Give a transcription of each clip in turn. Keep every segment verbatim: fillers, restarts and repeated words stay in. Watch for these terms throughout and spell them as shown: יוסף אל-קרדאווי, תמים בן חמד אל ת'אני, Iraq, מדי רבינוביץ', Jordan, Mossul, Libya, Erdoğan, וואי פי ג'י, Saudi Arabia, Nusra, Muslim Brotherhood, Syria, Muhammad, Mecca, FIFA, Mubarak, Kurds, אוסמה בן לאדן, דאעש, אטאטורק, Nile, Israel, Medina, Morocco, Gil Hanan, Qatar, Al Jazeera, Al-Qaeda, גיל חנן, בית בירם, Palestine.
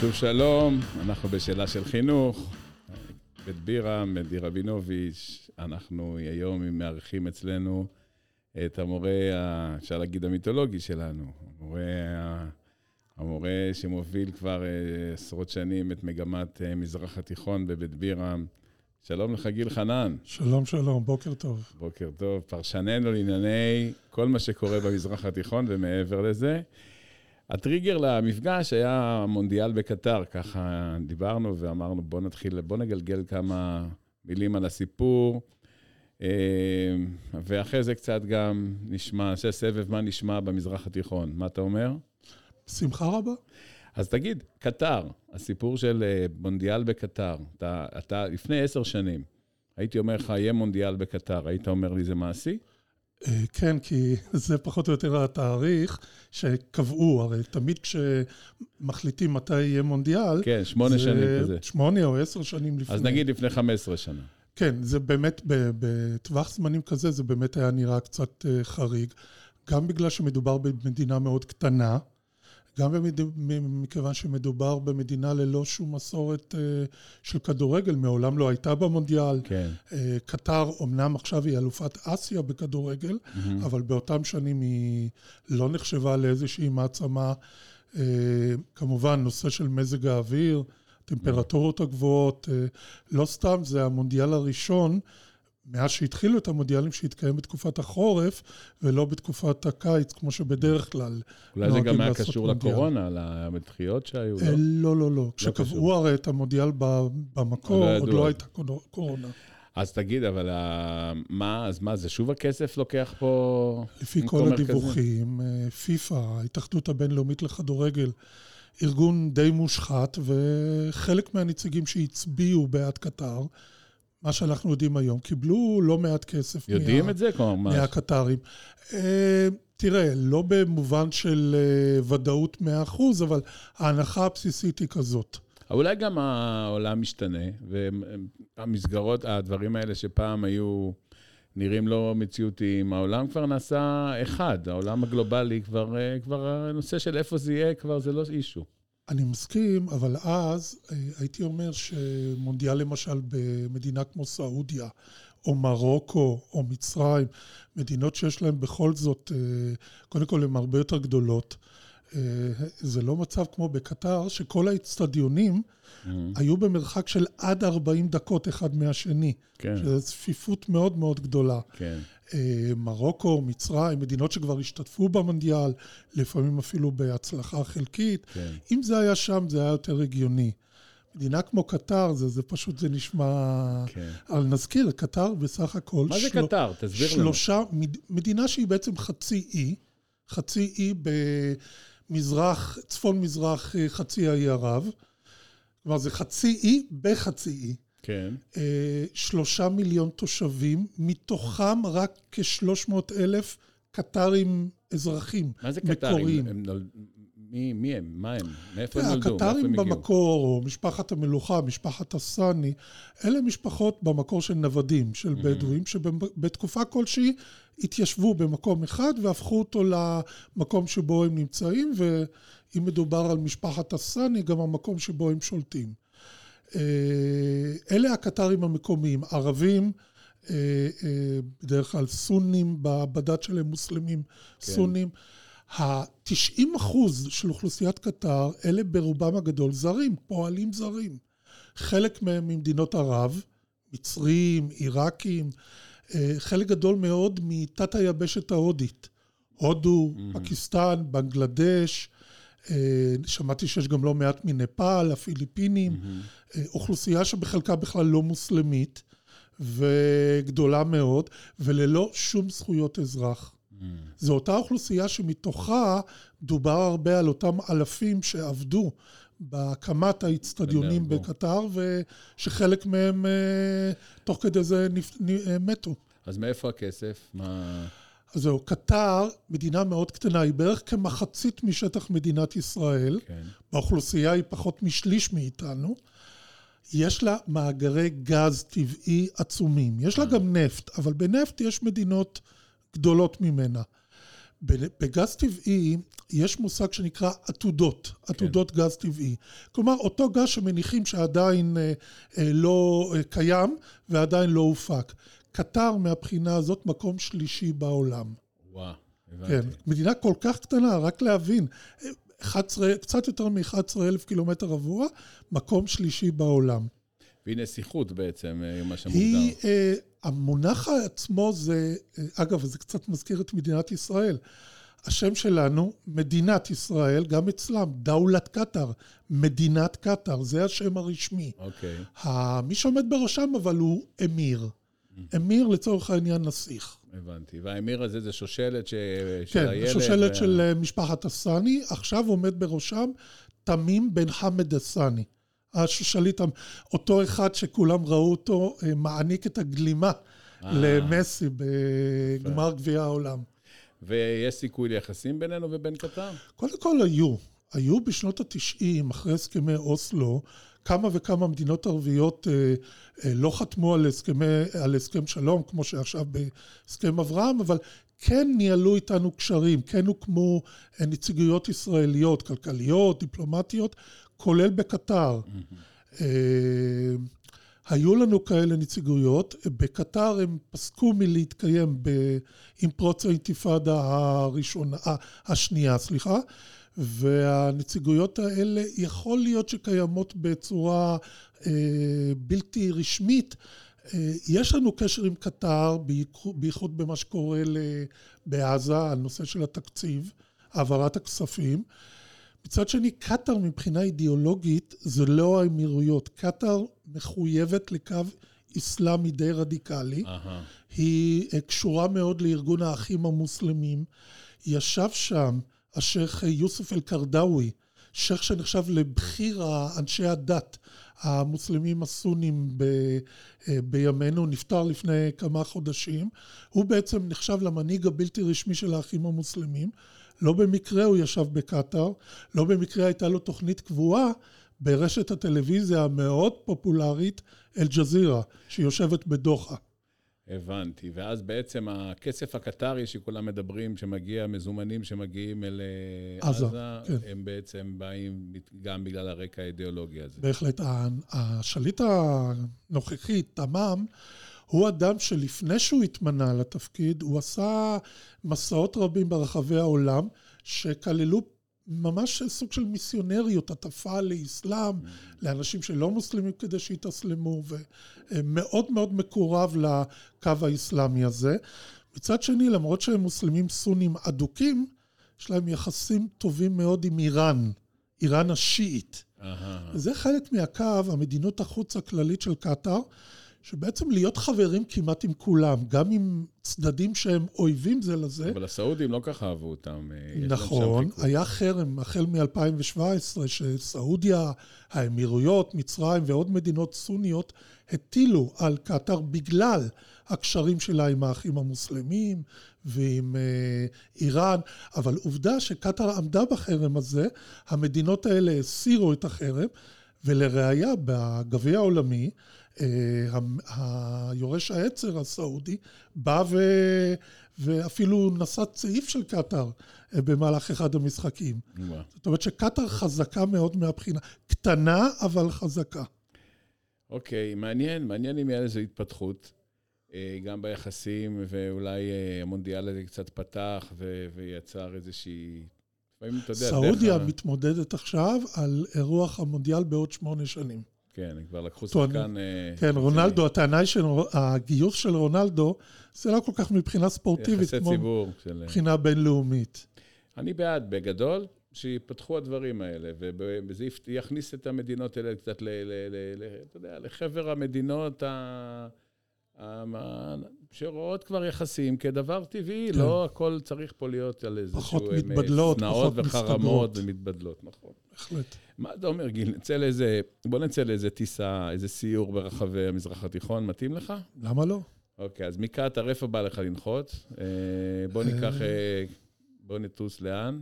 שוב שלום, אנחנו בשאלה של חינוך, בית בירם, מדי רבינוביץ', אנחנו היום מארחים אצלנו את המורה, אפשר להגיד המיתולוגי שלנו, המורה, המורה שמוביל כבר עשרות שנים את מגמת מזרח התיכון בבית בירם. שלום לך גיל חנן. שלום שלום, בוקר טוב. בוקר טוב, פרשננו לענייני כל מה שקורה במזרח התיכון ומעבר לזה. הטריגר למפגש היה המונדיאל בקטר, ככה דיברנו ואמרנו בוא נתחיל, בוא נגלגל כמה מילים על הסיפור, ואחרי זה קצת גם נשמע, שסבב מה נשמע במזרח התיכון, מה אתה אומר? שמחה רבה. אז תגיד, קטר, הסיפור של מונדיאל בקטר, אתה, אתה לפני עשר שנים, הייתי אומר לך, יהיה מונדיאל בקטר, היית אומר לי זה מעשי? כן, כי זה פחות או יותר התאריך שקבעו, הרי תמיד כשמחליטים מתי יהיה מונדיאל, כן, שמונה שנים כזה. שמונה או עשר שנים לפני. אז נגיד לפני חמש עשרה שנה. כן, זה באמת, בטווח זמנים כזה, זה באמת היה נראה קצת חריג, גם בגלל שמדובר במדינה מאוד קטנה, גם מכיוון שמדובר במדינה ללא שום מסורת של כדורגל, מעולם לא הייתה במונדיאל. כן. קטר, אמנם עכשיו היא אלופת אסיה בכדורגל, mm-hmm. אבל באותם שנים היא לא נחשבה לאיזושהי מעצמה. כמובן, נושא של מזג האוויר, טמפרטורות הגבוהות, לא סתם, זה המונדיאל הראשון, מאז שהתחילו את המונדיאלים שהתקיים בתקופת החורף, ולא בתקופת הקיץ, כמו שבדרך כלל. אולי זה גם היה קשור לקורונה, למתחיות שהיו? לא, לא, לא. כשקבעו הרי את המונדיאל במקור, עוד לא הייתה קורונה. אז תגיד, אבל מה זה? שוב הכסף לוקח פה? לפי כל הדיווחים, פיפה, ההתאחדות הבינלאומית לכדורגל, ארגון די מושחת, וחלק מהנציגים שהצביעו בעד קטר, מה שאנחנו יודעים היום, קיבלו לא מעט כסף מהקטרים. תראה, לא במובן של ודאות מאה אחוז, אבל ההנחה הבסיסית היא כזאת. אולי גם העולם משתנה, והמסגרות, הדברים האלה שפעם היו נראים לא מציאותיים, העולם כבר נעשה אחד, העולם הגלובלי כבר, כבר הנושא של איפה זה יהיה, כבר זה לא אישו. אני מסכים, אבל אז הייתי אומר שמונדיאל למשל במדינה כמו סעודיה, או מרוקו, או מצרים, מדינות שיש להן בכל זאת, קודם כל הן הרבה יותר גדולות, זה לא מצב כמו בקטר, שכל האצטדיונים mm-hmm. היו במרחק של עד ארבעים דקות אחד מהשני, כן. שזו צפיפות מאוד מאוד גדולה. כן. מרוקו, מצרים, מדינות שכבר השתתפו במונדיאל, לפעמים אפילו בהצלחה חלקית. כן. אם זה היה שם, זה היה יותר הגיוני. מדינה כמו קטר, זה, זה פשוט, זה נשמע... כן. אבל נזכיר, קטר בסך הכל... מה של... זה קטר? תסביר שלושה... לנו. מדינה שהיא בעצם חצי אי, חצי אי ב... מזרח, צפון מזרח חצי האי ערב, כלומר זה חצי אי בחצי אי. כן. שלושה מיליון תושבים, מתוכם רק כשלוש מאות אלף קטרים אזרחים. מה זה קטרים? מי, מי הם? מה הם? מאיפה נולדו? הקטרים במקור, משפחת המלוכה, משפחת הסני, אלה משפחות במקור של נוודים, של בדואים, שבתקופה כלשהי התיישבו במקום אחד והפכו אותו למקום שבו הם נמצאים, ואם מדובר על משפחת הסני, גם המקום שבו הם שולטים. אלה הקטרים המקומיים, ערבים, בדרך כלל סונים, בדת שלהם מוסלמים, סונים, ה-תשעים אחוז של אוכלוסיית קטר, אלה ברובם הגדול זרים, פועלים זרים. חלק מהם ממדינות ערב, מצרים, עיראקים, חלק גדול מאוד מתת היבשת ההודית. הודו, mm-hmm. פקיסטן, בנגלדש, שמעתי שיש גם לא מעט מנפאל, הפיליפינים, mm-hmm. אוכלוסייה שבחלקה בכלל לא מוסלמית, וגדולה מאוד, וללא שום זכויות אזרח. זו אותה אוכלוסייה שמתוכה דובר הרבה על אותם אלפים שעבדו בהקמת האצטדיונים בקטר, ושחלק מהם תוך כדי זה מתו. אז מאיפה הכסף? אז זהו, קטר, מדינה מאוד קטנה, היא בערך כמחצית משטח מדינת ישראל, באוכלוסייה היא פחות משליש מאיתנו, יש לה מאגרי גז טבעי עצומים, יש לה גם נפט, אבל בנפט יש מדינות גדולות ממנה. בגז טבעי יש מושג שנקרא עתודות, עתודות גז טבעי. כלומר, אותו גז שמניחים שעדיין לא קיים ועדיין לא הופק. קטר מהבחינה הזאת מקום שלישי בעולם. וואו, הבנתי. כן, מדינה כל כך קטנה, רק להבין, קצת יותר מ-אחד עשר אלף קילומטר רבוע, מקום שלישי בעולם. והנה שיחות בעצם, מה שמוגדר. היא, המונח עצמו זה, אגב, זה קצת מזכיר את מדינת ישראל. השם שלנו, מדינת ישראל, גם אצלם, דאולת קטר, מדינת קטר, זה השם הרשמי. אוקיי. מי שעומד בראשם, אבל הוא אמיר. אמיר לצורך העניין נסיך. הבנתי, והאמיר הזה זה שושלת ש... של הילד. כן, שושלת ו... של משפחת הסני, עכשיו עומד בראשם תמים בן חמד אל ת'אני. השושלית, אותו אחד שכולם ראו אותו, מעניק את הגלימה אה. למסי בגמר גביע העולם. ויש סיכוי ליחסים בינינו ובין קטר? קודם כל היו. היו בשנות התשעים, אחרי הסכמי אוסלו, כמה וכמה מדינות ערביות אה, אה, לא חתמו על, הסכמי, על הסכם שלום, כמו שעכשיו בהסכם אברהם, אבל כן ניהלו איתנו קשרים, כן הוקמו אה, נציגויות ישראליות, כלכליות, דיפלומטיות, כולל בקטר. Mm-hmm. אה, היו לנו כאלה נציגויות, בקטר הם פסקו מלהתקיים ב, עם פרוץ האינתיפאדה הראשונה, השנייה, סליחה, והנציגויות האלה יכול להיות שקיימות בצורה אה, בלתי רשמית. אה, יש לנו קשר עם קטר, בייחוד במה שקורה בעזה, הנושא של התקציב, העברת הכספים. מצד שני, קטר מבחינה אידיאולוגית זה לא האמירויות. קטר מחויבת לקו אסלאמי די רדיקלי. Uh-huh. היא קשורה מאוד לארגון האחים המוסלמים. ישב שם השייך יוסף אל-קרדאווי, שייך שנחשב לבחיר אנשי הדת המוסלמים הסונים ב, בימינו, נפטר לפני כמה חודשים. הוא בעצם נחשב למנהיג הבלתי רשמי של האחים המוסלמים. לא במקרה הוא ישב בקטר, לא במקרה הייתה לו תוכנית קבועה ברשת הטלוויזיה המאוד פופולרית אל ג'זירה, שיושבת בדוחה. הבנתי, ואז בעצם הכסף הקטרי שכולם מדברים, שמגיע, מזומנים שמגיעים אל עזה, כן. הם בעצם באים גם בגלל הרקע האידיאולוגי הזה. בהחלט, השליט הנוכחי, תמם, הוא אדם שלפני שהוא התמנה לתפקיד, הוא עשה מסעות רבים ברחבי העולם, שכללו ממש סוג של מיסיונריות, הטפה לאסלאם, לאנשים שלא מוסלמים כדי שיתאסלמו, ומאוד מאוד מקורב לקו האסלאמי הזה. מצד שני, למרות שהם מוסלמים סונים אדוקים, יש להם יחסים טובים מאוד עם איראן, איראן השיעית. זה חלק מהקו, המדינות החוץ הכללית של קטר, שבעצם להיות חברים כמעט עם כולם, גם עם צדדים שהם אויבים זה לזה. אבל הסעודים לא ככה אהבו אותם. נכון, היה חרם החל מ-אלפיים שבע עשרה, שסעודיה, האמירויות, מצרים ועוד מדינות סוניות, הטילו על קטר בגלל הקשרים שלה עם האחים המוסלמים ועם איראן, אבל עובדה שקטר עמדה בחרם הזה, המדינות האלה הסירו את החרם, ולראיה בגביע העולמי, היורש העצר הסעודי בא ו... ואפילו נסע צעיף של קטר במהלך אחד המשחקים. זאת אומרת שקטר חזקה מאוד מהבחינה, קטנה אבל חזקה. אוקיי, מעניין, מעניין אם היה איזו התפתחות, גם ביחסים, ואולי המונדיאל הזה קצת פתח ויצר איזושהי... סעודיה מתמודדת עכשיו על אירוח המונדיאל בעוד שמונה שנים. כן, כבר לקחו שחקן... כן, רונלדו, הטענה של הגיוס של רונלדו, זה לא כל כך מבחינה ספורטיבית, כמו מבחינה בינלאומית. אני בעד, בגדול, שיפתחו הדברים האלה, וזה יכניס את המדינות האלה קצת לחבר המדינות ה... שרואות כבר יחסים כדבר טבעי, כן. לא הכל צריך פה להיות על איזשהו סנאות וחרמות מסתגלות. ומתבדלות, נכון. בהחלט. מה אתה אומר, גיל, נצל איזה, בוא נצל איזה טיסה, איזה סיור ברחבי המזרח התיכון, מתאים לך? למה לא? אוקיי, אז מקטר, איפה בא לך לנחות? בוא ניקח, בוא נטוס לאן?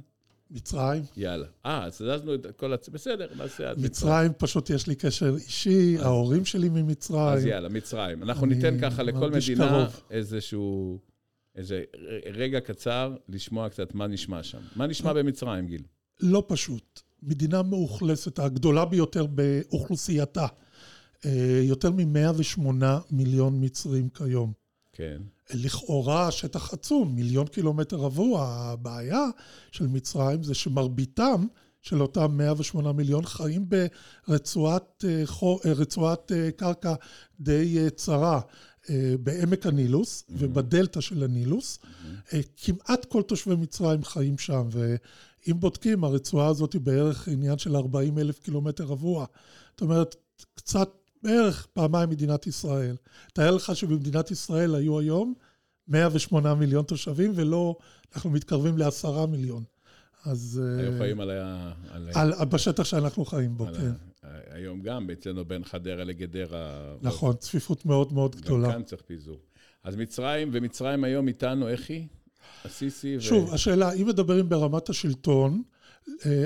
מצרים. יאללה. אה, אז עזנו את כל הצ... בסדר, נעשה עד מצרים. מצרים, פשוט יש לי קשר אישי, ההורים שלי ממצרים. אז יאללה, מצרים. אנחנו ניתן ככה לכל מדינה איזשהו איזה רגע קצר, לשמוע קצת מה נשמע שם. מה נשמע במצרים, גיל? לא פשוט. מדינה מאוכלסת, הגדולה ביותר באוכלוסייתה. יותר מ-מאה ושמונה מיליון מצרים כיום. כן. לכאורה שטח עצום, מיליון קילומטר רבוע. הבעיה של מצרים זה שמרביתם של אותם מאה ושמונה מיליון חיים ברצועת רצועת קרקע די צרה בעמק הנילוס mm-hmm. ובדלטה של הנילוס. Mm-hmm. כמעט כל תושבי מצרים חיים שם, ואם בודקים, הרצועה הזאת היא בערך עניין של ארבעים אלף קילומטר רבוע. זאת אומרת, קצת בערך פעמיים מדינת ישראל. תאר לך שבמדינת ישראל היו היום מאה ושמונה מיליון תושבים, ולא, אנחנו מתקרבים לעשרה מיליון. אז... היום חיים על ה... על... בשטח שאנחנו חיים בו, כן. היום גם, אצלנו בין חדרה לגדרה. נכון, צפיפות מאוד מאוד גדולה. גם כאן צריך פיזור. אז מצרים, ומצרים היום איתנו, איך היא? הסיסי ו... שוב, השאלה, אם מדברים ברמת השלטון,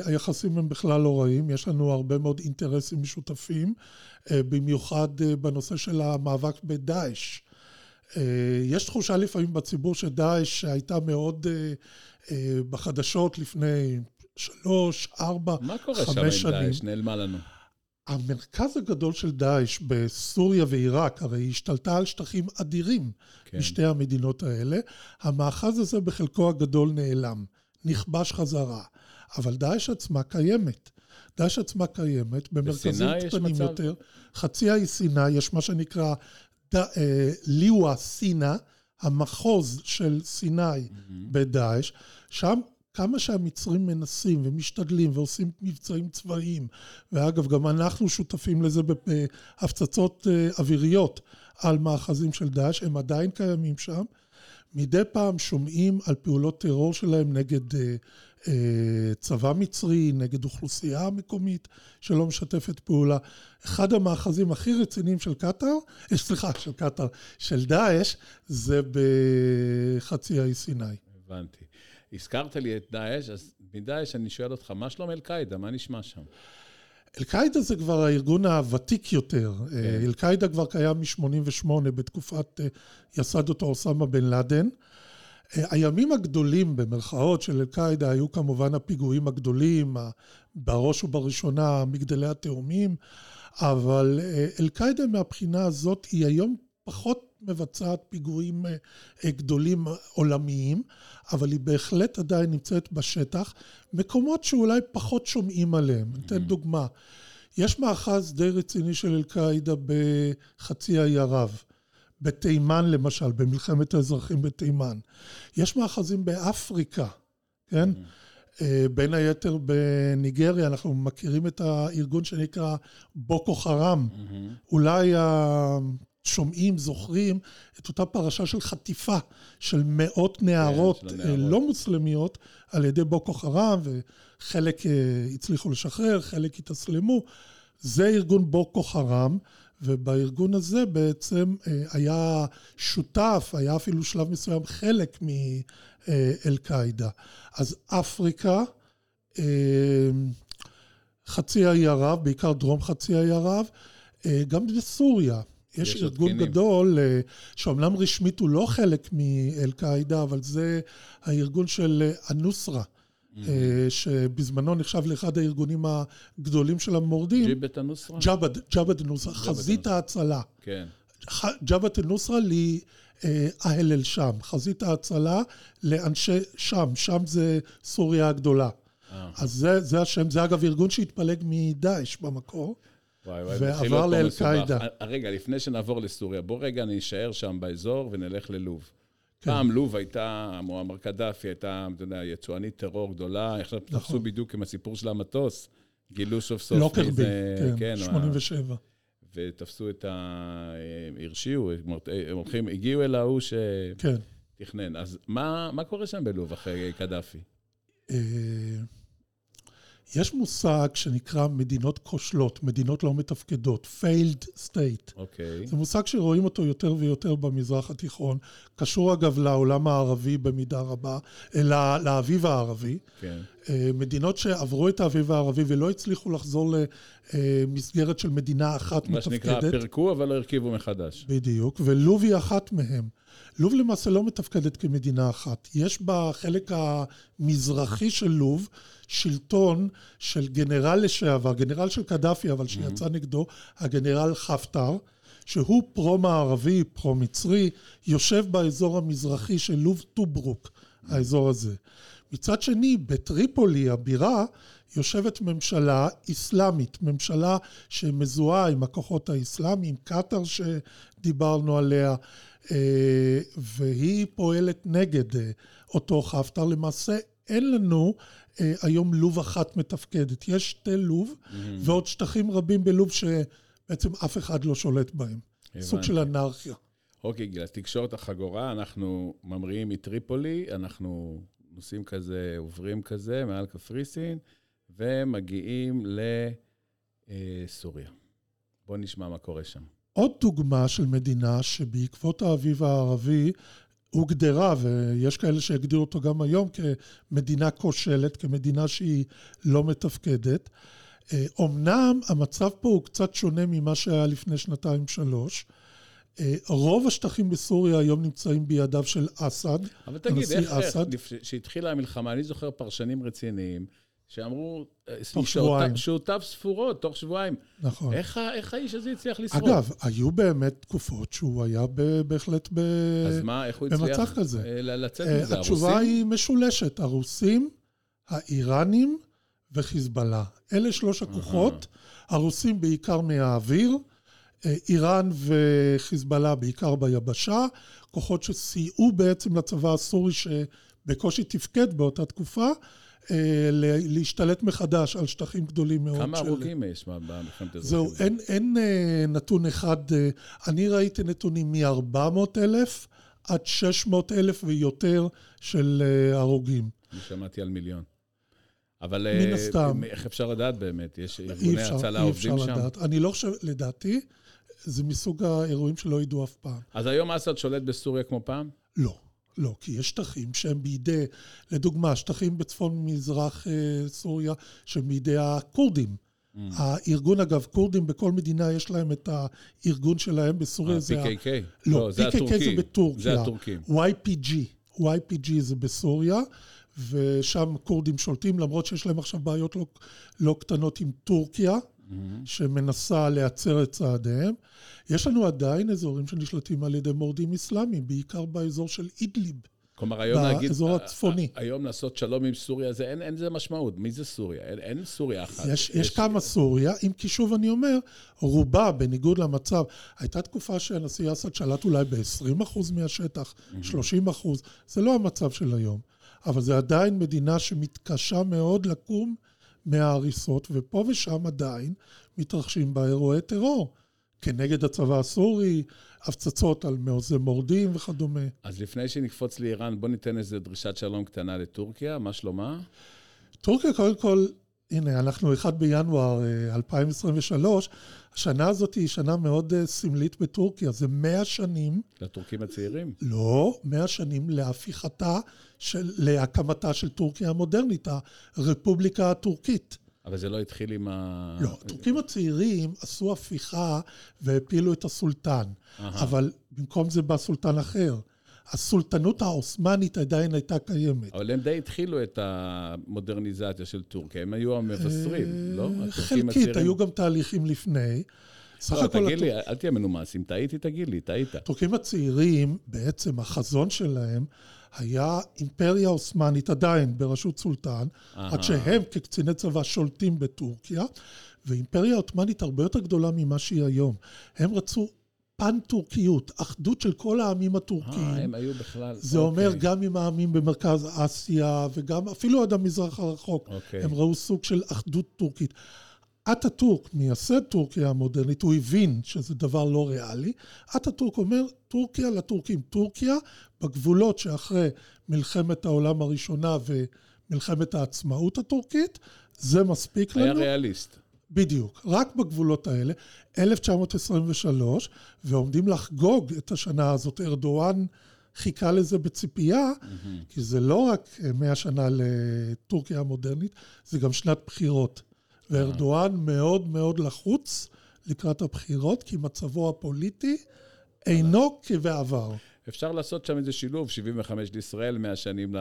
היחסים הם בכלל לא רעים, יש לנו הרבה מאוד אינטרסים משותפים, במיוחד בנושא של המאבק בדאעש. יש תחושה לפעמים בציבור שדאעש הייתה מאוד בחדשות לפני שלוש, ארבע, חמש שנים. מה קורה שם עם דאעש? נעלמה לנו. המרכז הגדול של דאעש בסוריה ועיראק, הרי היא השתלטה על שטחים אדירים כן. בשתי המדינות האלה. המאחז הזה בחלקו הגדול נעלם, נכבש חזרה. אבל דאעש עצמה קיימת. דאעש עצמה קיימת, במרכזים קטנים יותר. חצי האי סיני, יש מה שנקרא ד... ליווה סינה, המחוז של סיני mm-hmm. בדאעש. שם כמה שהמצרים מנסים ומשתדלים ועושים מבצעים צבאיים, ואגב, גם אנחנו שותפים לזה בהפצצות אוויריות על מאחזים של דאעש, הם עדיין קיימים שם. מדי פעם שומעים על פעולות טרור שלהם נגד אה, אה, צבא מצרי, נגד אוכלוסייה מקומית שלא משתפת פעולה. אחד המאחזים הכי רציניים של קטר, סליחה, של קטר, של דאעש, זה בחצי האי סיני. הבנתי. הזכרת לי את דאעש, אז מדאעש אני שואל אותך, מה שלום אל-קאידה? מה נשמע שם? אל-קאידה זה כבר הארגון הוותיק יותר. Okay. אל-קאידה כבר קיים מ-שמונים ושמונה, בתקופת יסד אותו אוסמה בן לאדן. הימים הגדולים במרכאות של אל-קאידה היו כמובן הפיגועים הגדולים, בראש ובראשונה מגדלי התאומים, אבל אל-קאידה מהבחינה הזאת היא היום פחות מבצעת פיגועים גדולים עולמיים, אבל היא בהחלט עדיין נמצאת בשטח, מקומות שאולי פחות שומעים עליהם. נתן דוגמה, יש מאחז די רציני של אל-קאידה בחצי האי ערב, בתימן למשל, במלחמת האזרחים בתימן. יש מאחזים באפריקה, כן? בין היתר בניגריה, אנחנו מכירים את הארגון שנקרא בוקו חרם, אולי ה... שומעים, זוכרים, את אותה פרשה של חטיפה של מאות נערות לא מוסלמיות על ידי בוקו חרם, וחלק הצליחו לשחרר, חלק התאסלמו. זה ארגון בוקו חרם, ובארגון הזה בעצם היה שותף, היה אפילו שלב מסוים חלק מאל-קאידה. אז אפריקה, חצי האי ערב, בעיקר דרום חצי האי ערב, גם בסוריה, יש, יש ארגון תקינים. גדול, שאומנם רשמית הוא לא חלק מאל-קאידה, אבל זה הארגון של הנוסרה, mm-hmm. שבזמנו נחשב לאחד הארגונים הגדולים של המורדים. ג'יבת הנוסרה? ג'בד, ג'בד הנוסרה, חזית ההצלה. כן. ג'בת הנוסרה לאהל אל שם, חזית ההצלה לאנשי שם, שם זה סוריה הגדולה. אה. אז זה, זה השם, זה אגב ארגון שהתפלג מדאעש במקור. ועבר לאל-קאידה. רגע, לפני שנעבור לסוריה, בוא רגע נשאר שם באזור ונלך ללוב. פעם לוב הייתה, מועמר קדאפי, הייתה יצואנית טרור גדולה, עכשיו תחסו בדיוק עם הסיפור של המטוס, גילו סוף סוף. לא קרבי, כן, שמונים ושבע. ותפסו את ה... הרשיעו, הולכים, הגיעו אל ההוא שתכנן. אז מה קורה שם בלוב אחרי קדאפי? יש מושג שנקרא מדינות כושלות, מדינות לא מתפקדות, failed state. Okay. זה מושג שרואים אותו יותר ויותר במזרח התיכון, קשור אגב לעולם הערבי במידה רבה, אלא לאביב הערבי. Okay. מדינות שעברו את האביב הערבי ולא הצליחו לחזור למסגרת של מדינה אחת מתפקדת. מה שנקרא, פרקו אבל לא הרכיבו מחדש. בדיוק, ולוב היא אחת מהם. לוב למעשה לא מתפקדת כמדינה אחת. יש בחלק המזרחי של לוב שלטון של גנרל לשעבר, גנרל של קדאפי, אבל שיצא נגדו, הגנרל חפטר, שהוא פרו-מערבי, פרו-מצרי, יושב באזור המזרחי של לוב טוברוק, האזור הזה. מצד שני, בטריפולי, הבירה, יושבת ממשלה איסלאמית, ממשלה שמזוהה עם הכוחות האיסלאמיים, קטר שדיברנו עליה, והיא פועלת נגד אותו חפטר. למעשה אין לנו היום לוב אחת מתפקדת. יש שתי לוב ועוד שטחים רבים בלוב שבעצם אף אחד לא שולט בהם. סוג של אנרכיה. אוקיי, גיל, תקשורת החגורה, אנחנו ממריאים מטריפולי, אנחנו נוסעים כזה, עוברים כזה, מעל קפריסין, ומגיעים לסוריה. בואו נשמע מה קורה שם. עוד דוגמה של מדינה שבעקבות האביב הערבי הוגדרה, ויש כאלה שהגדירו אותו גם היום כמדינה כושלת, כמדינה שהיא לא מתפקדת. אומנם המצב פה הוא קצת שונה ממה שהיה לפני שנתיים שלוש, רוב השטחים בסוריה היום נמצאים בידיו של אסד. אבל תגיד, איך, אסד. איך שהתחילה המלחמה, אני זוכר פרשנים רציניים, שאמרו, שעותיו ספורות, תוך שבועיים. נכון. איך, איך האיש הזה הצליח לשרוד? אגב, היו באמת תקופות שהוא היה ב, בהחלט ב, אז מה, איך הוא הצליח לצאת מזה? התשובה הרוסים? היא משולשת. הרוסים, האיראנים וחיזבאללה. אלה שלוש הכוחות. הרוסים בעיקר מהאוויר, איראן וחיזבאללה בעיקר ביבשה, כוחות שסייעו בעצם לצבא הסורי שבקושי תפקד באותה תקופה, להשתלט מחדש על שטחים גדולים מאוד. כמה הרוגים יש במלחמת אזרחים? זהו, אין, אין נתון אחד, אני ראיתי נתונים מ-ארבע מאות אלף עד שש מאות אלף ויותר של הרוגים. אני שמעתי על מיליון. אבל איך אפשר לדעת באמת? יש ארגוני הצלה עובדים שם? אני לא חושב, לדעתי, זה מסוג האירועים שלא ידעו אף פעם. אז היום אסד שולט בסוריה כמו פעם? לא, לא, כי יש שטחים שהם בידי, לדוגמה, שטחים בצפון מזרח סוריה, שהם בידי הכורדים. הארגון, אגב, כורדים בכל מדינה יש להם את הארגון שלהם בסוריה. פי קיי קיי? לא, פי קיי קיי זה בטורקיה. זה הטורקים. וואי פי ג'י זה בסוריה. ושם קורדים שולטים, למרות שיש להם עכשיו בעיות לא, לא קטנות עם טורקיה, mm-hmm. שמנסה לייצר את צעדיהם. יש לנו עדיין אזורים שנשלטים על ידי מורדים אסלאמיים, בעיקר באזור של אידליב. כלומר, היום נגיד, היום לעשות שלום עם סוריה, זה, אין, אין זה משמעות. מי זה סוריה? אין, אין סוריה אחת. יש, יש, יש כמה סוריה, אם כי שוב אני אומר, רובה, בניגוד למצב, הייתה תקופה שהנשיא אסד שלט אולי ב-עשרים אחוז מהשטח, mm-hmm. שלושים אחוז, זה לא המצב של היום. אבל זה עדיין מדינה שמתקשה מאוד לקום מההריסות, ופה ושם עדיין מתרחשים בה אירועי טרור, כנגד הצבא הסורי, הפצצות על מעוזי מורדים וכדומה. אז לפני שנקפוץ לאיראן, בוא ניתן איזו דרישת שלום קטנה לטורקיה, מה שלומה? טורקיה קודם כל, הנה, אנחנו אחד בינואר אלפיים עשרים ושלוש, השנה הזאת היא שנה מאוד סמלית בטורקיה, זה מאה שנים... לטורקים הצעירים? לא, מאה שנים להפיכתה, של, להקמתה של טורקיה המודרנית, הרפובליקה הטורקית. אבל זה לא התחיל עם ה... לא, הטורקים הצעירים עשו הפיכה והפילו את הסולטן, Aha. אבל במקום זה בא סולטן אחר. הסולטנות העות'מאנית עדיין הייתה קיימת. אבל הם די התחילו את המודרניזציה של טורקיה, הם היו המבשרים, לא? חלקית, היו גם תהליכים לפני. לא, תגיד לי, אל תהיה מנומס, אם תהייתי, תגיד לי, תהיית. הטורקים הצעירים, בעצם החזון שלהם, היה אימפריה עות'מאנית עדיין בראשות סולטן, עד שהם כקציני צבא שולטים בטורקיה, ואימפריה עות'מאנית הרבה יותר גדולה ממה שהיא היום. הם רצו פן-טורקיות, אחדות של כל העמים הטורקיים. אה, הם היו בכלל. זה אוקיי. אומר גם עם העמים במרכז אסיה, וגם אפילו עד המזרח הרחוק. אוקיי. הם ראו סוג של אחדות טורקית. אטאטורק, מייסד טורקיה המודרנית, הוא הבין שזה דבר לא ריאלי. אטאטורק אומר, טורקיה לטורקים. טורקיה, בגבולות שאחרי מלחמת העולם הראשונה ומלחמת העצמאות הטורקית, זה מספיק היה לנו. היה ריאליסט. בדיוק, רק בגבולות האלה, אלף תשע מאות עשרים ושלוש, ועומדים לחגוג את השנה הזאת, ארדואן חיכה לזה בציפייה, mm-hmm. כי זה לא רק מאה שנה לטורקיה המודרנית, זה גם שנת בחירות, mm-hmm. וארדואן מאוד מאוד לחוץ לקראת הבחירות, כי מצבו הפוליטי אינו mm-hmm. כבעבר. אפשר לעשות שם איזה שילוב, שבעים וחמש לישראל, מאה שנים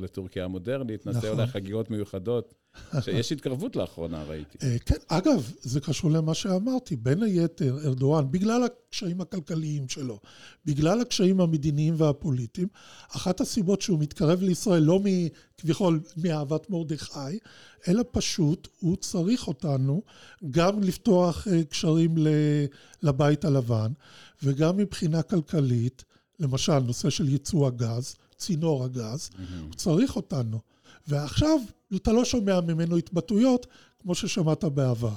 לטורקיה המודרנית, נעשה אולי חגיגות מיוחדות, שיש התקרבות לאחרונה, ראיתי. כן, אגב, זה קשור למה שאמרתי, בין היתר, ארדואן, בגלל הקשיים הכלכליים שלו, בגלל הקשיים המדיניים והפוליטיים, אחת הסיבות שהוא מתקרב לישראל, לא מכביכול מאהבת מרדכי, אלא פשוט הוא צריך אותנו גם לפתוח קשרים לבית הלבן, וגם מבחינה כלכלית, למשל, נושא של ייצוא הגז, צינור הגז, הוא צריך אותנו. ועכשיו אתה לא שומע ממנו התבטאויות, כמו ששמעת בעבר.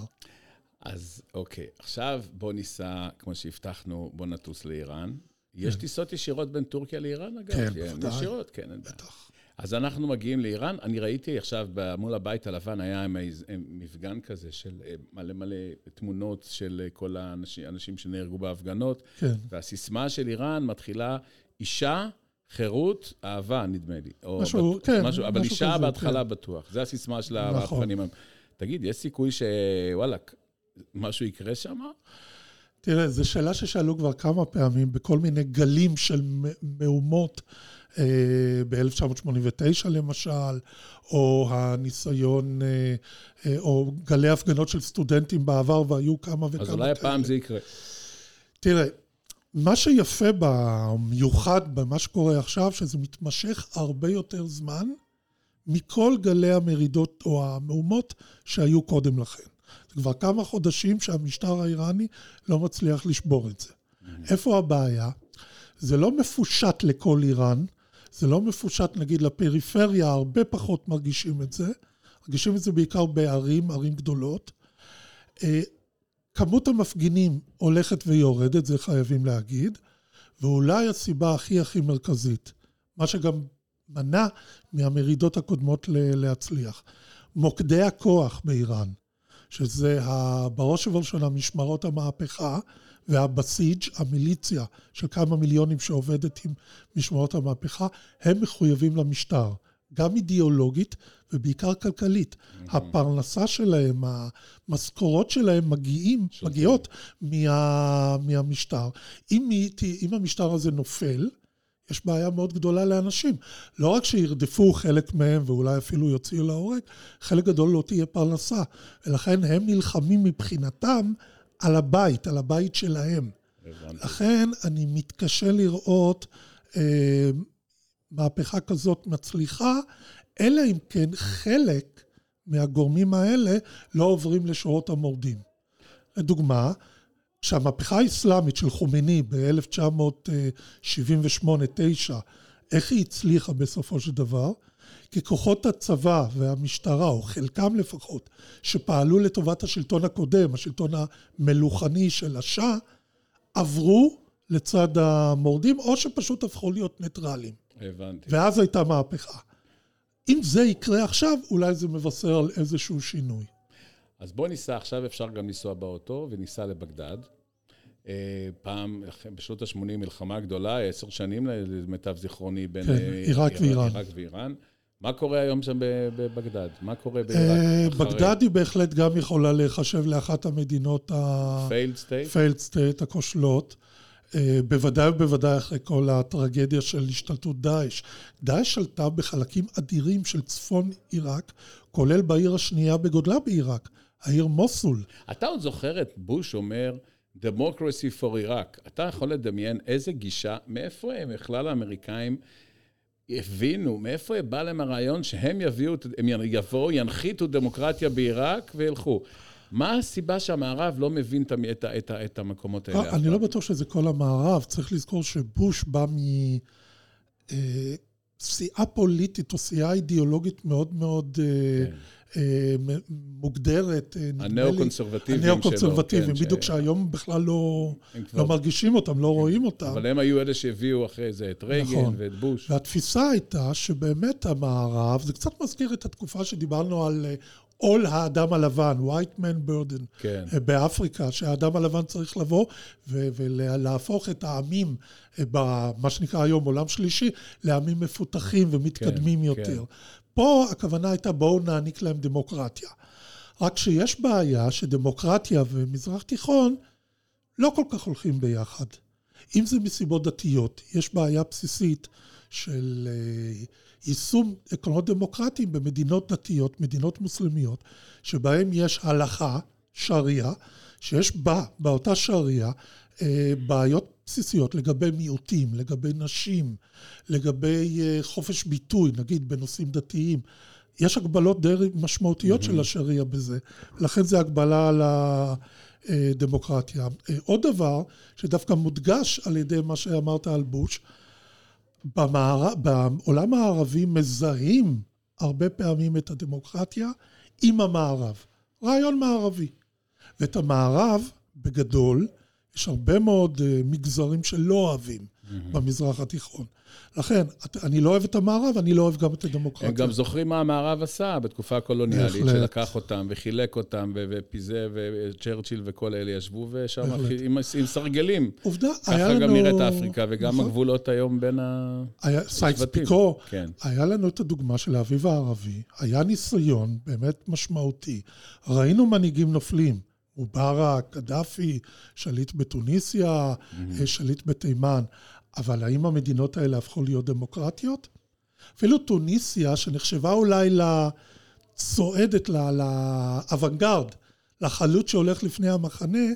אז אוקיי, עכשיו בוא ניסע, כמו שהבטחנו, בוא נטוס לאיראן. יש טיסות ישירות בין טורקיה לאיראן, אגב? כן, בטח. ישירות, כן, בטח. אז אנחנו מגיעים לאיראן, אני ראיתי עכשיו מול הבית הלבן, היה מפגן כזה של מלא מלא תמונות של כל האנשים שנהרגו בהפגנות, והסיסמה של איראן מתחילה אישה, חירות, אהבה, נדמה לי. משהו, בת... כן. משהו, אבל משהו אישה כזה, בהתחלה כן. בטוח. זה הסיסמה של ההפגנים. נכון. תגיד, יש סיכוי שוואלה, משהו יקרה שם? תראה, זו שאלה ששאלו כבר כמה פעמים, בכל מיני גלים של מהומות, ב-אלף תשע מאות שמונים ותשע למשל, או הניסיון, או גלי הפגנות של סטודנטים בעבר, והיו כמה וכמה. אז אולי פעם זה יקרה. תראה, מה שיפה במיוחד במה שקורה עכשיו, שזה מתמשך הרבה יותר זמן מכל גלי המרידות או המהומות שהיו קודם לכן. זה כבר כמה חודשים שהמשטר האיראני לא מצליח לשבור את זה. Mm-hmm. איפה הבעיה? זה לא מפושט לכל איראן, זה לא מפושט נגיד לפריפריה, הרבה פחות מרגישים את זה, מרגישים את זה בעיקר בערים, ערים גדולות. כמות המפגינים הולכת ויורדת, זה חייבים להגיד, ואולי הסיבה הכי הכי מרכזית, מה שגם מנע מהמרידות הקודמות להצליח. מוקדי הכוח באיראן, שזה בראש ובראשונה משמרות המהפכה, והבסיג' המיליציה של כמה מיליונים שעובדת עם משמרות המהפכה, הם מחויבים למשטר. גם אידיאולוגית ובעיקר כלכלית. Mm-hmm. הפרנסה שלהם, המשכורות שלהם מגיעים, מגיעות מה, מהמשטר. אם, אם המשטר הזה נופל, יש בעיה מאוד גדולה לאנשים. לא רק שירדפו חלק מהם ואולי אפילו יוציאו להורג, חלק גדול לא תהיה פרנסה. ולכן הם נלחמים מבחינתם על הבית, על הבית שלהם. הבנתי. לכן אני מתקשה לראות... אה, מהפכה כזאת מצליחה, אלא אם כן חלק מהגורמים האלה לא עוברים לשורות המורדים. לדוגמה, שהמהפכה האסלאמית של חומני ב-אלף תשע מאות שבעים ושמונה תשע, איך היא הצליחה בסופו של דבר? כי כוחות הצבא והמשטרה, או חלקם לפחות, שפעלו לטובת השלטון הקודם, השלטון המלוכני של השאה, עברו לצד המורדים, או שפשוט הפכו להיות ניטרלים. הבנתי. ואז הייתה מהפכה. אם זה יקרה עכשיו, אולי זה מבשר על איזשהו שינוי. אז בוא ניסע עכשיו, אפשר גם לנסוע באוטו, וניסע לבגדד. פעם, בשנות ה-שמונים, מלחמה גדולה, עשר שנים למיטב זיכרוני בין עיראק ואיראן. מה קורה היום שם בבגדד? מה קורה בעיראק? בגדד היא בהחלט גם יכולה להיחשב לאחת המדינות ה... פיילד סטייט? פיילד סטייט, הכושלות. בוודאי ובוודאי אחרי כל הטרגדיה של השתלטות דאעש. דאעש שלטה בחלקים אדירים של צפון עיראק, כולל בעיר השנייה בגודלה בעיראק, העיר מוסול. אתה עוד זוכר את בוש אומר, democracy for Iraq. אתה יכול לדמיין איזה גישה, מאיפה הם, בכלל האמריקאים הבינו, מאיפה בא להם הרעיון שהם יביאו, הם יבואו, ינחיתו דמוקרטיה בעיראק וילכו. מה הסיבה שהמערב לא מבין את, את, את המקומות האלה? אני לא בטוח שזה כל המערב. צריך לזכור שבוש בא מסיעה פוליטית או סיעה אידיאולוגית מאוד מאוד מוגדרת. הנאו-קונסרבטיבים שלו. הנאו-קונסרבטיבים, בדיוק שהיום בכלל לא מרגישים אותם, לא רואים אותם. אבל הם היו אלה שהביאו אחרי זה את רייגן ואת בוש. והתפיסה הייתה שבאמת המערב, זה קצת מזכיר את התקופה שדיברנו על... עול האדם הלבן, white man burden, כן. באפריקה, שהאדם הלבן צריך לבוא ו- ולהפוך את העמים, במה שנקרא היום עולם שלישי, לעמים מפותחים ומתקדמים כן, יותר. כן. פה הכוונה הייתה בואו נעניק להם דמוקרטיה. רק שיש בעיה שדמוקרטיה ומזרח תיכון לא כל כך הולכים ביחד. אם זה מסיבות דתיות, יש בעיה בסיסית של יישום עקרונות דמוקרטיים במדינות דתיות, מדינות מוסלמיות, שבהן יש הלכה, שריה, שיש בה, באותה שריה, בעיות בסיסיות לגבי מיעוטים, לגבי נשים, לגבי חופש ביטוי, נגיד בנושאים דתיים. יש הגבלות די משמעותיות mm-hmm. של השריה בזה, לכן זה הגבלה על הדמוקרטיה. עוד דבר שדווקא מודגש על ידי מה שאמרת על בוש, במער... בעולם הערבי מזהים הרבה פעמים את הדמוקרטיה עם המערב, רעיון מערבי. ואת המערב בגדול, יש הרבה מאוד מגזרים שלא אוהבים mm-hmm. במזרח התיכון. לכן, אני לא אוהב את המערב, אני לא אוהב גם את הדמוקרטיה. הם גם זוכרים מה המערב עשה בתקופה הקולוניאלית, שלקח אותם וחילק אותם, ופיזה וצ'רצ'יל וכל אלה ישבו, ושם עם, עם סרגלים. עובדה, היה לנו... ככה גם נראית אפריקה, וגם נכון. הגבולות היום בין השבטים. סייץ פיקו, כן. היה לנו את הדוגמה של האביב הערבי, היה ניסיון באמת משמעותי. ראינו מנהיגים נופלים, מובארק, קדאפי, שליט בתוניסיה, mm-hmm. שליט בתימן, אבל האם המדינות האלה הפכו להיות דמוקרטיות? אפילו תוניסיה, שנחשבה אולי לצועדת, לאבנגרד, לחלוץ שהולך לפני המחנה,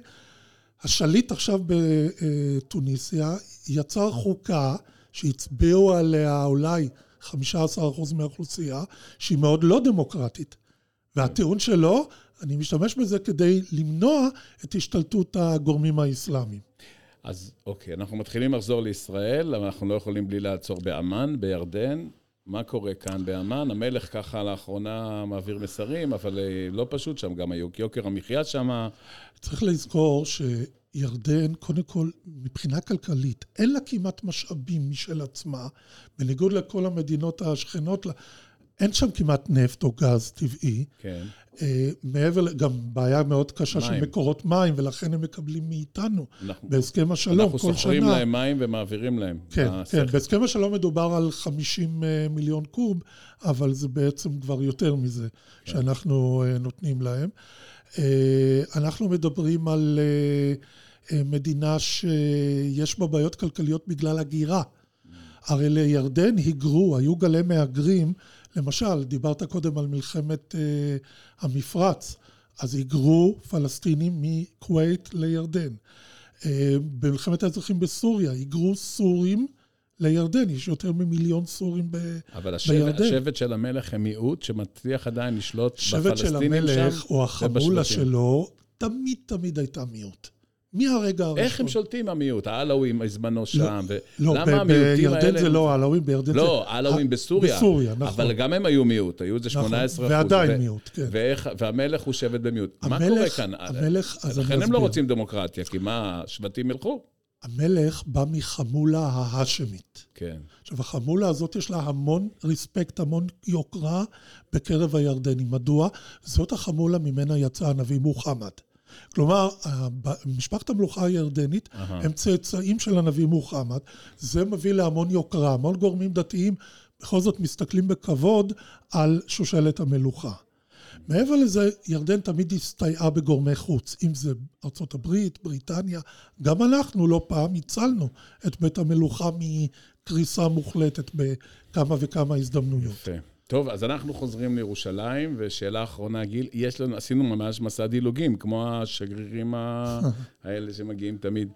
השליט עכשיו בתוניסיה יצר חוקה שהצביעו עליה אולי חמישה עשר אחוז מהאוכלוסייה, שהיא מאוד לא דמוקרטית. והטיעון שלו, אני משתמש בזה כדי למנוע את השתלטות הגורמים האסלאמיים. אז אוקיי, אנחנו מתחילים לחזור לישראל, אבל אנחנו לא יכולים בלי לעצור באמן, בירדן. מה קורה כאן באמן? המלך ככה לאחרונה מעביר מסרים, אבל לא פשוט שם, גם יוקר המחיה שם. צריך לזכור שירדן, קודם כל, מבחינה כלכלית, אין לה כמעט משאבים משל עצמה, בניגוד לכל המדינות השכנות לה, אין שם כמעט נפט או גז טבעי. כן. אה, מעבר, גם בעיה מאוד קשה מים. של מקורות מים, ולכן הם מקבלים מאיתנו אנחנו, בהסכם השלום כל שנה. אנחנו סוחרים להם מים ומעבירים להם. כן, כן, בהסכם השלום מדובר על חמישים מיליון קוב, אבל זה בעצם כבר יותר מזה כן. שאנחנו אה, נותנים להם. אה, אנחנו מדברים על אה, אה, מדינה שיש בה בעיות כלכליות בגלל הגירה. הרי לירדן היגרו, היו גלי מהגרים, למשל, דיברת קודם על מלחמת אה, המפרץ, אז היגרו פלסטינים מכווית לירדן. אה, במלחמת האזרחים בסוריה, היגרו סורים לירדן, יש יותר ממיליון סורים ב- אבל השבט, בירדן. אבל השבט של המלך הם מיעוט שמצליח עדיין לשלוט בפלסטינים שם. השבט של המלך או החמולה שלו תמיד תמיד הייתה מיעוט. מהרגע הראשון. איך הם שולטים המיעוט? העלאווים הזמנו שם. למה המיעוטים האלה? בירדן זה לא העלאווים, בירדן זה... לא, העלאווים בסוריה. בסוריה, נכון. אבל גם הם היו מיעוט, היו זה שמונה עשרה אחוז. ועדיין מיעוט, כן. והמלך הוא שבט במיעוט. מה קורה כאן? המלך, אז אני אסביר. לכן הם לא רוצים דמוקרטיה, כי מה, שבטים ילכו? המלך בא מחמולה ההשמית. כן. עכשיו, החמולה הזאת יש לה המון רספקט, המון יוקרה בקרב הירדנים. מדוע? זאת החמולה ממנה יצא הנביא מוחמד. כלומר, משפחת המלוכה הירדנית uh-huh. הם צאצאים של הנביא מוחמד, זה מביא להמון יוקרה, המון גורמים דתיים, בכל זאת מסתכלים בכבוד על שושלת המלוכה. מעבר לזה, ירדן תמיד הסתייעה בגורמי חוץ, אם זה ארצות הברית, בריטניה, גם אנחנו לא פעם הצלנו את בית המלוכה מקריסה מוחלטת בכמה וכמה הזדמנויות. יפה. טוב, אז אנחנו חוזרים לירושלים, ושאלה אחרונה, גיל, יש לנו, עשינו ממש מסע דילוגים, כמו השגרירים האלה שמגיעים תמיד.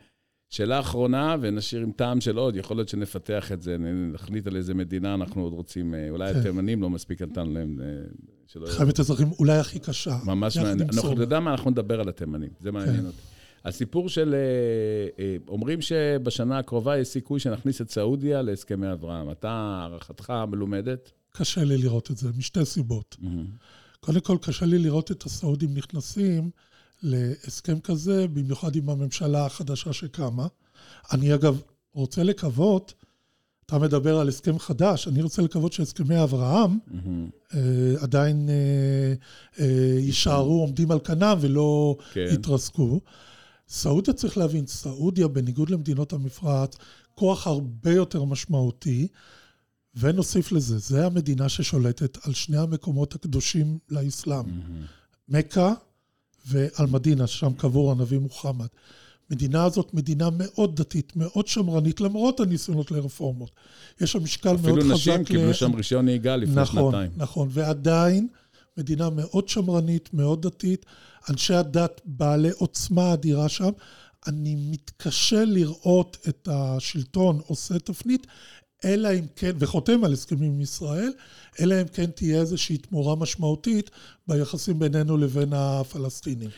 שאלה אחרונה, ונשאיר עם טעם של עוד, יכול להיות שנפתח את זה, נחליט על איזה מדינה אנחנו עוד רוצים, אולי התימנים לא מספיק נתן להם. חייבת אזרחים אולי הכי קשה. ממש מעניין. אנחנו נדע מה אנחנו נדבר על התימנים, זה מעניין אותי. הסיפור של, אומרים שבשנה הקרובה יש סיכוי שנכניס את סעודיה להסכמי אברהם. אתה, הערכתך המלומדת? קשה לי לראות את זה, משתי סיבות. Mm-hmm. קודם כל, קשה לי לראות את הסעודים נכנסים להסכם כזה, במיוחד עם הממשלה החדשה שקמה. אני אגב רוצה לקוות, אתה מדבר על הסכם חדש, אני רוצה לקוות שהסכמי אברהם mm-hmm. אה, עדיין אה, אה, יישארו עומדים על כנם ולא כן. יתרסקו. סעודיה צריך להבין, סעודיה בניגוד למדינות המפרץ, כוח הרבה יותר משמעותי, ונוסיף לזה, זה המדינה ששולטת על שני המקומות הקדושים לאסלאם. Mm-hmm. מקה ואל מדינה, שם קבור הנביא מוחמד. המדינה הזאת מדינה מאוד דתית, מאוד שמרנית, למרות הניסיונות לרפורמות. יש שם משקל מאוד חזק. אפילו נשים קיבלו שם רישיון נהיגה לפני שנתיים. נכון, ועדיין מדינה מאוד שמרנית, מאוד דתית, אנשי הדת בעלי עוצמה אדירה שם. אני מתקשה לראות את השלטון עושה תפנית, אלא אם כן, וחותם על הסכמים עם ישראל, אלא אם כן תהיה איזושהי תמורה משמעותית ביחסים בינינו לבין הפלסטינים.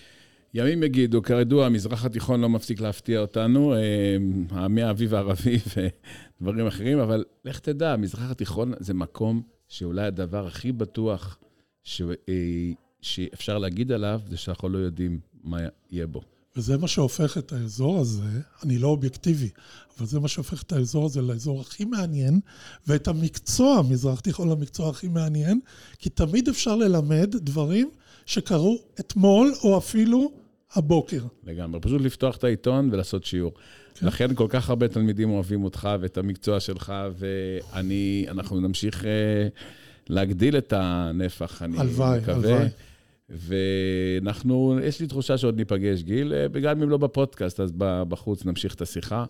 ימים יגידו, כרדוע, המזרח התיכון לא מפסיק להפתיע אותנו, העמי האביב הערבי ודברים אחרים, אבל לך תדע, המזרח התיכון זה מקום שאולי הדבר הכי בטוח ש... שאפשר להגיד עליו, זה שאנחנו לא יודעים מה יהיה בו. וזה מה שהופך את האזור הזה, אני לא אובייקטיבי, אבל זה מה שהופך את האזור הזה לאזור הכי מעניין, ואת המקצוע המזרח תיכון למקצוע הכי מעניין, כי תמיד אפשר ללמד דברים שקרו אתמול או אפילו הבוקר. לגמרי, פשוט לפתוח את העיתון ולעשות שיעור. כן. לכן כל כך הרבה תלמידים אוהבים אותך ואת המקצוע שלך, ואנחנו נמשיך להגדיל את הנפח, אני הלוואי, מקווה. הלוואי, הלוואי. ואנחנו, יש לי תחושה שעוד ניפגש, גיל, גם אם לא בפודקאסט, אז בחוץ נמשיך את השיחה.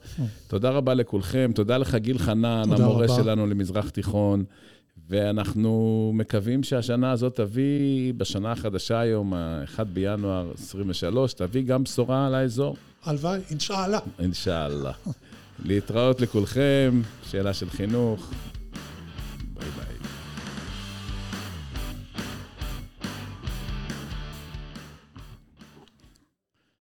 תודה רבה לכולכם, תודה לך גיל חנן, המורה שלנו למזרח תיכון, ואנחנו מקווים שהשנה הזאת תביא, בשנה החדשה היום, ה-אחד בינואר עשרים ושלוש, תביא גם בשורה על האזור. הלוואי, אינשאללה. אינשאללה. להתראות לכולכם, שאלה של חינוך.